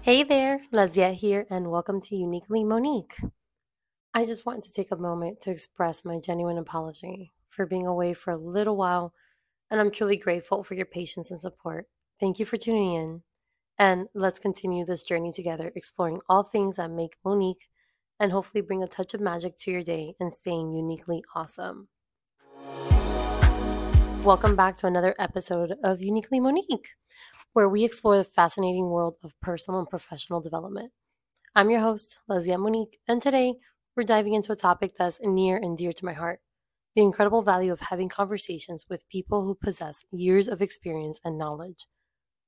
Hey there, Lizziet here, and welcome to Uniquely Monique. I just wanted to take a moment to express my genuine apology for being away for a little while, and I'm truly grateful for your patience and support. Thank you for tuning in, and let's continue this journey together, exploring all things that make Monique, and hopefully bring a touch of magic to your day and staying uniquely awesome. Welcome back to another episode of Uniquely Monique, where we explore the fascinating world of personal and professional development. I'm your host, Lizziet Monique, and today we're diving into a topic that's near and dear to my heart, the incredible value of having conversations with people who possess years of experience and knowledge.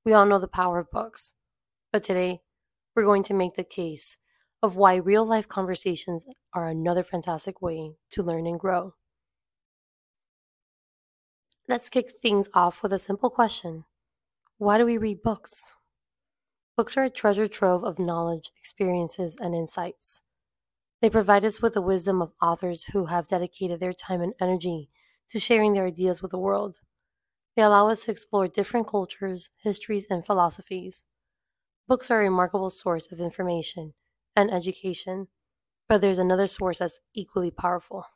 We all know the power of books, but today we're going to make the case of why real-life conversations are another fantastic way to learn and grow. Let's kick things off with a simple question. Why do we read books? Books are a treasure trove of knowledge, experiences, and insights. They provide us with the wisdom of authors who have dedicated their time and energy to sharing their ideas with the world. They allow us to explore different cultures, histories, and philosophies. Books are a remarkable source of information and education, but there's another source that's equally powerful: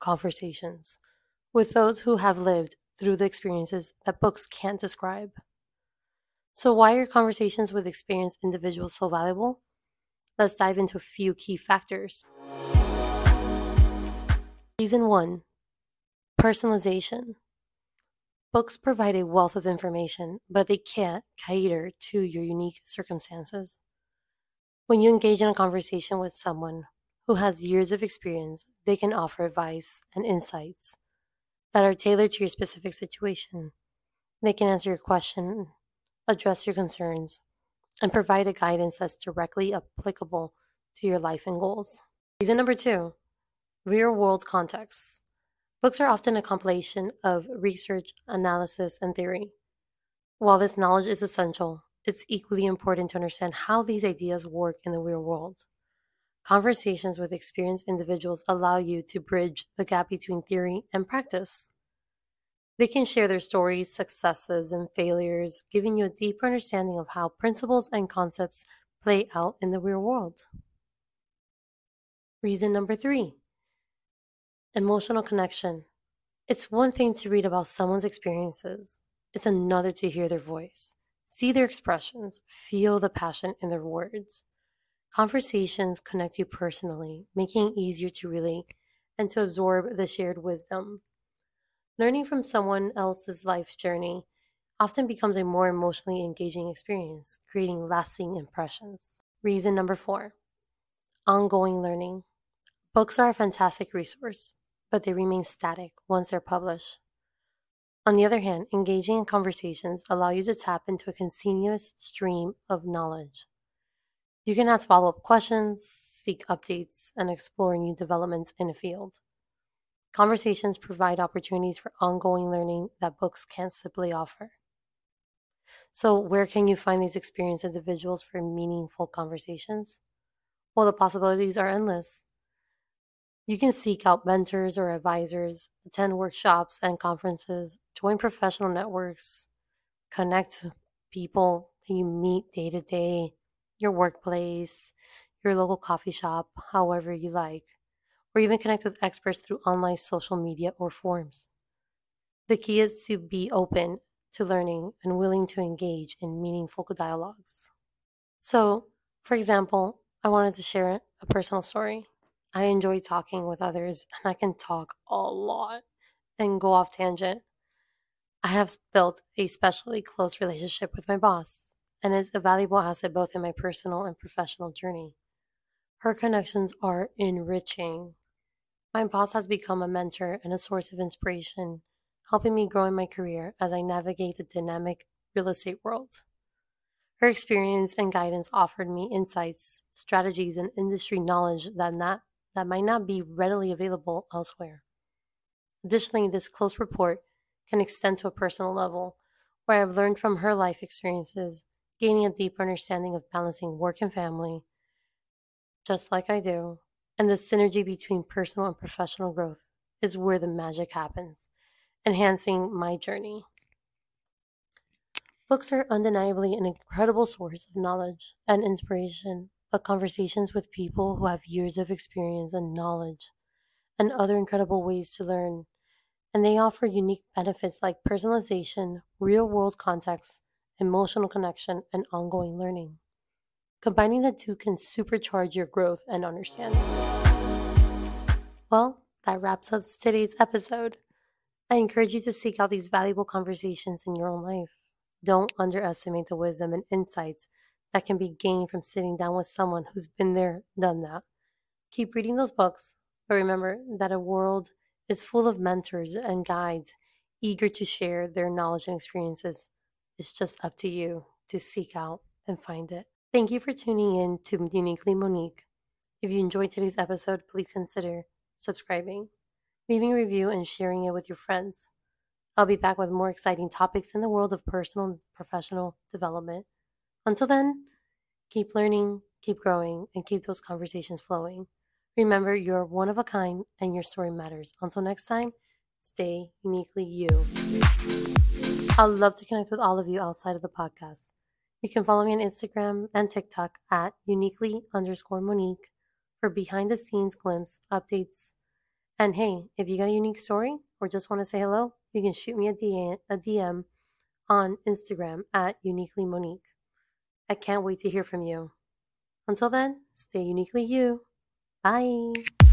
conversations with those who have lived through the experiences that books can't describe. So why are conversations with experienced individuals so valuable? Let's dive into a few key factors. Reason 1. Personalization. Books provide a wealth of information, but they can't cater to your unique circumstances. When you engage in a conversation with someone who has years of experience, they can offer advice and insights that are tailored to your specific situation. They can answer your question, address your concerns, and provide a guidance that's directly applicable to your life and goals. Reason number 2, real-world contexts. Books are often a compilation of research, analysis, and theory. While this knowledge is essential, it's equally important to understand how these ideas work in the real world. Conversations with experienced individuals allow you to bridge the gap between theory and practice. They can share their stories, successes, and failures, giving you a deeper understanding of how principles and concepts play out in the real world. Reason number 3, emotional connection. It's one thing to read about someone's experiences. It's another to hear their voice, see their expressions, feel the passion in their words. Conversations connect you personally, making it easier to relate and to absorb the shared wisdom. Learning from someone else's life journey often becomes a more emotionally engaging experience, creating lasting impressions. Reason number 4, ongoing learning. Books are a fantastic resource, but they remain static once they're published. On the other hand, engaging in conversations allow you to tap into a continuous stream of knowledge. You can ask follow-up questions, seek updates, and explore new developments in a field. Conversations provide opportunities for ongoing learning that books can't simply offer. So where can you find these experienced individuals for meaningful conversations? Well, the possibilities are endless. You can seek out mentors or advisors, attend workshops and conferences, join professional networks, connect people that you meet day to day, your workplace, your local coffee shop, however you like, or even connect with experts through online social media or forums. The key is to be open to learning and willing to engage in meaningful dialogues. So, for example, I wanted to share a personal story. I enjoy talking with others, and I can talk a lot and go off tangent. I have built a especially close relationship with my boss, and is a valuable asset both in my personal and professional journey. Her connections are enriching. My boss has become a mentor and a source of inspiration, helping me grow in my career as I navigate the dynamic real estate world. Her experience and guidance offered me insights, strategies, and industry knowledge that might not be readily available elsewhere. Additionally, this close rapport can extend to a personal level, where I've learned from her life experiences, gaining a deeper understanding of balancing work and family, just like I do, and the synergy between personal and professional growth is where the magic happens. enhancing my journey. Books are undeniably an incredible source of knowledge and inspiration, but conversations with people who have years of experience and knowledge and other incredible ways to learn, and they offer unique benefits like personalization, real-world context, emotional connection, and ongoing learning. Combining the two can supercharge your growth and understanding. Well, that wraps up today's episode. I encourage you to seek out these valuable conversations in your own life. Don't underestimate the wisdom and insights that can be gained from sitting down with someone who's been there, done that. Keep reading those books, but remember that a world is full of mentors and guides eager to share their knowledge and experiences. It's just up to you to seek out and find it. Thank you for tuning in to Uniquely Monique. If you enjoyed today's episode, please consider subscribing, leaving a review, and sharing it with your friends. I'll be back with more exciting topics in the world of personal and professional development. Until then, keep learning, keep growing, and keep those conversations flowing. Remember, you're one of a kind and your story matters. Until next time, stay uniquely you. I'd love to connect with all of you outside of the podcast. You can follow me on Instagram and TikTok at uniquely_Monique for behind the scenes glimpse updates. And hey, if you got a unique story or just want to say hello, you can shoot me a DM on Instagram at uniquelymonique. I can't wait to hear from you. Until then, stay uniquely you. Bye.